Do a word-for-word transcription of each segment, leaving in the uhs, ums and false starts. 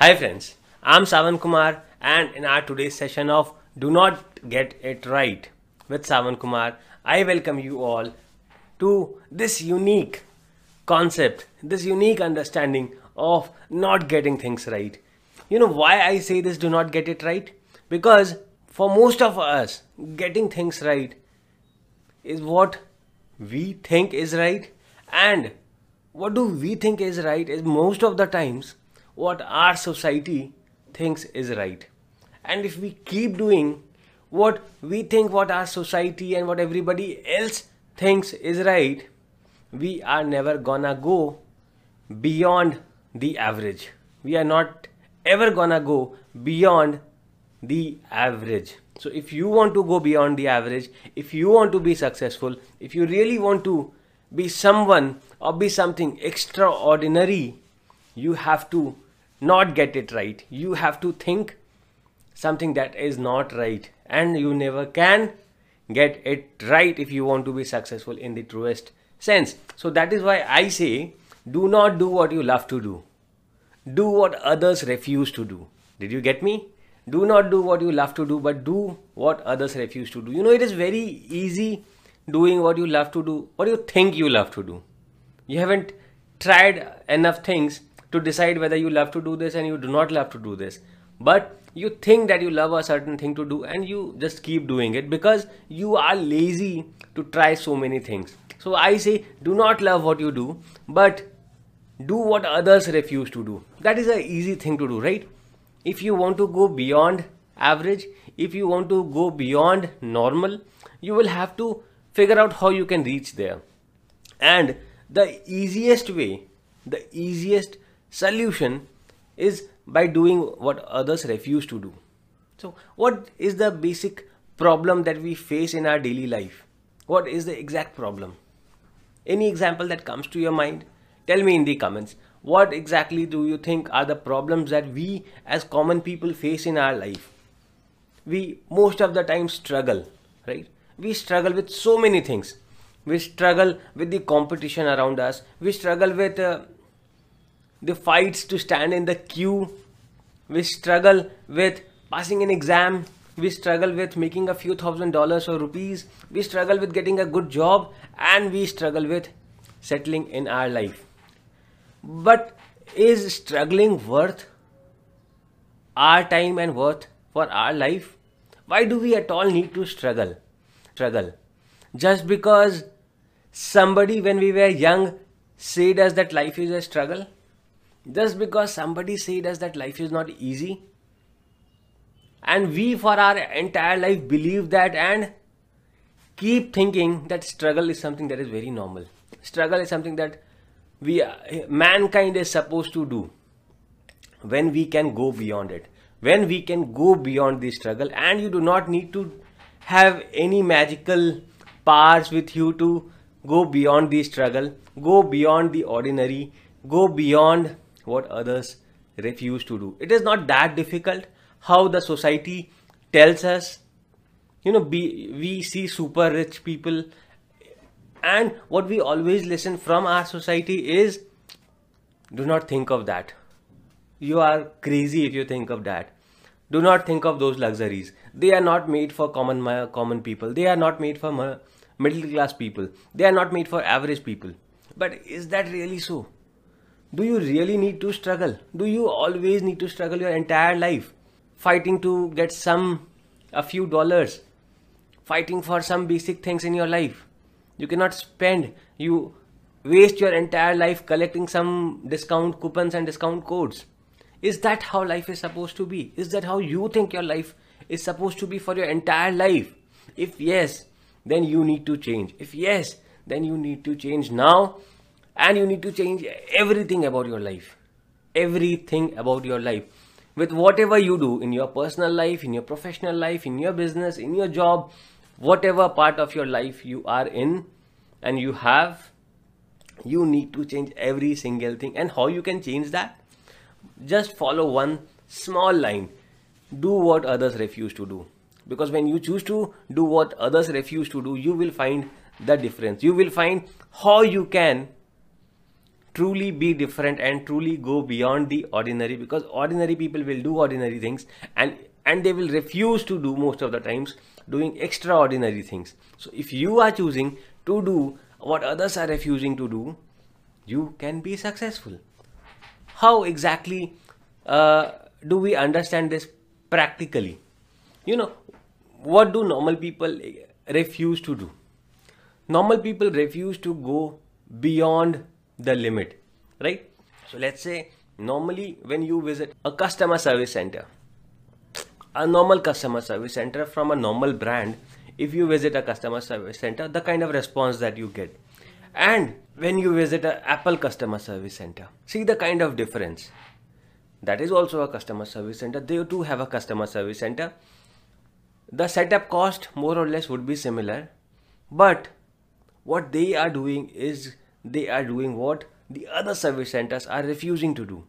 Hi friends, I'm Savan Kumar, and in our today's session of Do Not Get It Right with Savan Kumar, I welcome you all to this unique concept, this unique understanding of not getting things right. You know why I say this, do not get it right? Because for most of us, getting things right is what we think is right, and what do we think is right is most of the times what our society thinks is right. And if we keep doing what we think, what our society and what everybody else thinks is right, we are never gonna go beyond the average. We are not ever gonna go beyond the average. So if you want to go beyond the average, if you want to be successful, if you really want to be someone or be something extraordinary, you have to not get it right. You have to think something that is not right, and you never can get it right if you want to be successful in the truest sense. So that is why I say, do not do what you love to do. Do what others refuse to do. Did you get me? Do not do what you love to do, but do what others refuse to do. You know, it is very easy doing what you love to do, what you think you love to do. You haven't tried enough things to decide whether you love to do this and you do not love to do this. But you think that you love a certain thing to do and you just keep doing it because you are lazy to try so many things. So I say, do not love what you do, but do what others refuse to do. That is an easy thing to do, right? If you want to go beyond average, if you want to go beyond normal, you will have to figure out how you can reach there. And the easiest way, the easiest solution is by doing what others refuse to do. So what is the basic problem that we face in our daily life? What is the exact problem? Any example that comes to your mind, tell me in the comments. What exactly do you think are the problems that we as common people face in our life? We most of the time struggle, right? We struggle with so many things. We struggle with the competition around us. We struggle with uh, the fights to stand in the queue. We struggle with passing an exam. We struggle with making a few thousand dollars or rupees. We struggle with getting a good job, and we struggle with settling in our life. But is struggling worth our time and worth for our life? Why do we at all need to struggle? Struggle just because somebody, when we were young, said us that life is a struggle, just because somebody said us that life is not easy, and we for our entire life believe that and keep thinking that struggle is something that is very normal. Struggle is something that We, mankind is supposed to do. When we can go beyond it, when we can go beyond the struggle, and you do not need to have any magical powers with you to go beyond the struggle, go beyond the ordinary, go beyond what others refuse to do. It is not that difficult how the society tells us. You know, be, we see super rich people, and what we always listen from our society is, do not think of that. You are crazy if you think of that. Do not think of those luxuries. They are not made for common common people. They are not made for middle class people. They are not made for average people. But is that really so? Do you really need to struggle? Do you always need to struggle your entire life? Fighting to get some, a few dollars. Fighting for some basic things in your life. You cannot spend, you waste your entire life collecting some discount coupons and discount codes. Is that how life is supposed to be? Is that how you think your life is supposed to be for your entire life? If yes, then you need to change. If yes, then you need to change now, and you need to change everything about your life. Everything about your life. With whatever you do in your personal life, in your professional life, in your business, in your job, whatever part of your life you are in and you have, you need to change every single thing. And how you can change that? Just follow one small line. Do what others refuse to do. Because when you choose to do what others refuse to do, you will find the difference. You will find how you can truly be different and truly go beyond the ordinary, because ordinary people will do ordinary things and and they will refuse to do most of the times doing extraordinary things. So if you are choosing to do what others are refusing to do, you can be successful. How exactly uh, do we understand this practically? You know, what do normal people refuse to do? Normal people refuse to go beyond the limit, right? So let's say normally when you visit a customer service center, a normal customer service center from a normal brand, if you visit a customer service center, the kind of response that you get, and when you visit an Apple customer service center, see the kind of difference. That is also a customer service center. They too have a customer service center. The setup cost more or less would be similar, but what they are doing is they are doing what the other service centers are refusing to do.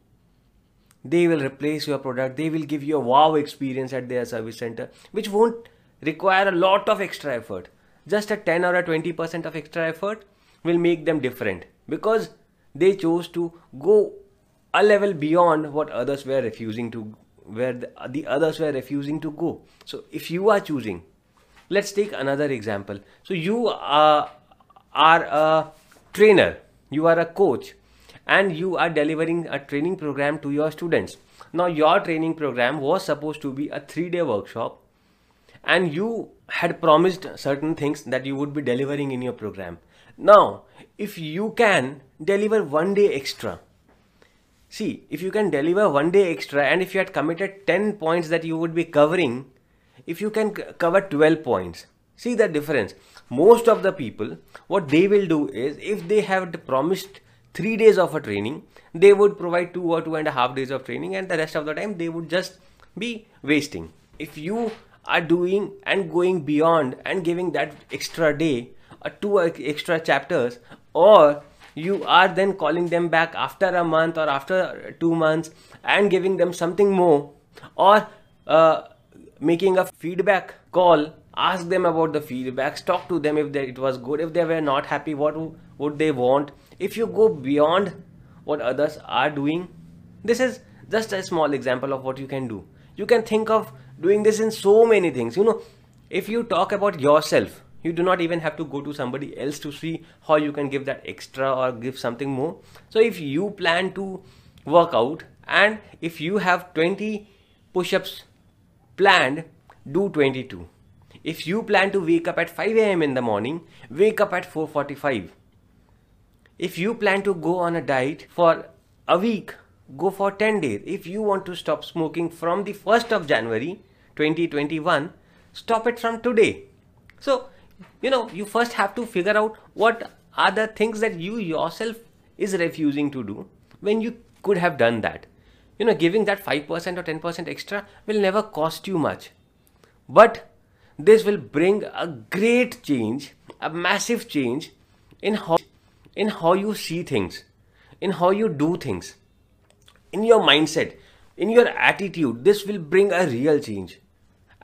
They will replace your product. They will give you a wow experience at their service center, which won't require a lot of extra effort. Just a ten or a twenty percent of extra effort will make them different, because they chose to go a level beyond what others were refusing to, where the, the others were refusing to go. So if you are choosing, let's take another example. So you are, are a trainer, you are a coach, and you are delivering a training program to your students. Now your training program was supposed to be a three-day workshop, and you had promised certain things that you would be delivering in your program. Now, if you can deliver one day extra, see, if you can deliver one day extra, and if you had committed ten points that you would be covering, if you can cover twelve points, see the difference. Most of the people, what they will do is, if they have promised three days of a training, they would provide two or two and a half days of training, and the rest of the time they would just be wasting. If you are doing and going beyond and giving that extra day, uh, two extra chapters, or you are then calling them back after a month or after two months and giving them something more, or uh, making a feedback call, ask them about the feedbacks, talk to them if they, it was good, if they were not happy, what would they want. If you go beyond what others are doing, this is just a small example of what you can do. You can think of doing this in so many things. You know, if you talk about yourself, you do not even have to go to somebody else to see how you can give that extra or give something more. So if you plan to work out, and if you have twenty push-ups planned, do twenty-two. If you plan to wake up at five A M in the morning, wake up at four forty-five. If you plan to go on a diet for a week, go for ten days. If you want to stop smoking from the first of January twenty twenty-one, stop it from today. So, you know, you first have to figure out what are the things that you yourself is refusing to do when you could have done that. You know, giving that five percent or ten percent extra will never cost you much, but this will bring a great change, a massive change in how, in how you see things, in how you do things, in your mindset, in your attitude. This will bring a real change.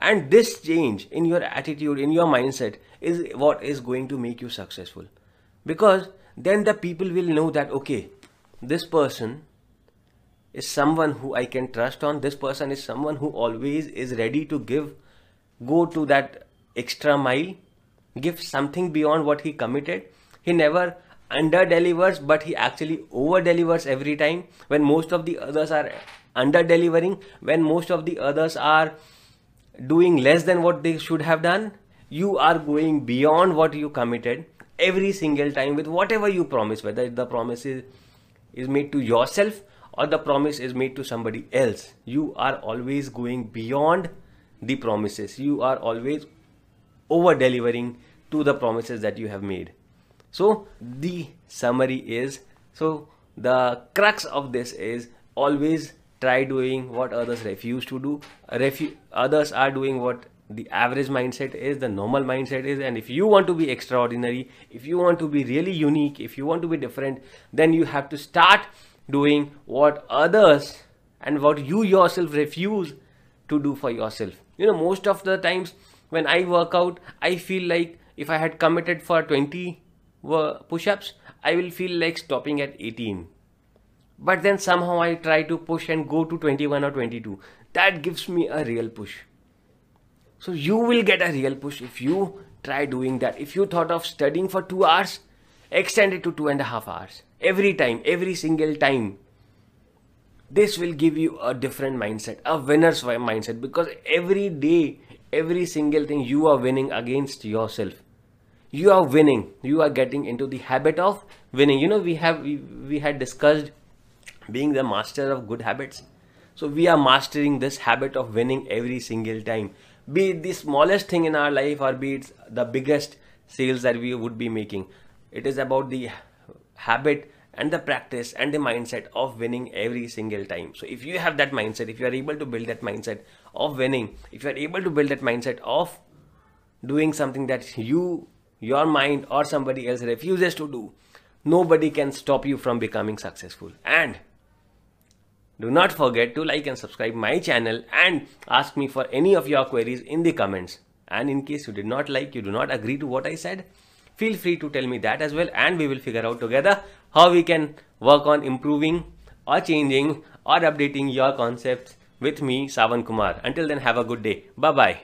And this change in your attitude, in your mindset, is what is going to make you successful. Because then the people will know that, okay, this person is someone who I can trust on. This person is someone who always is ready to give, go to that extra mile, give something beyond what he committed. He never under delivers, but he actually over delivers every time. When most of the others are under delivering, when most of the others are doing less than what they should have done, you are going beyond what you committed every single time with whatever you promise, whether the promise is, is made to yourself or the promise is made to somebody else. You are always going beyond the promises. You are always over delivering to the promises that you have made. So the summary is, so the crux of this is, always try doing what others refuse to do. Refu- others are doing what the average mindset is, the normal mindset is, and if you want to be extraordinary, if you want to be really unique, if you want to be different, then you have to start doing what others and what you yourself refuse to do for yourself. You know, most of the times when I work out, I feel like if I had committed for 20 push-ups, I will feel like stopping at eighteen. But then somehow I try to push and go to twenty-one or twenty-two. That gives me a real push. So you will get a real push if you try doing that. If you thought of studying for two hours, extend it to two and a half hours. Every time, every single time. This will give you a different mindset, a winner's mindset, because every day, every single thing you are winning against yourself. You are winning. You are getting into the habit of winning. You know, we have we, we had discussed being the master of good habits. So we are mastering this habit of winning every single time. Be it the smallest thing in our life or be it the biggest sales that we would be making. It is about the habit and the practice and the mindset of winning every single time. So if you have that mindset, if you are able to build that mindset of winning, if you are able to build that mindset of doing something that you, your mind or somebody else refuses to do, nobody can stop you from becoming successful. And do not forget to like and subscribe my channel and ask me for any of your queries in the comments. And in case you did not like, you do not agree to what I said, feel free to tell me that as well, and we will figure out together how we can work on improving or changing or updating your concepts with me, Savan Kumar. Until then, have a good day. Bye-bye.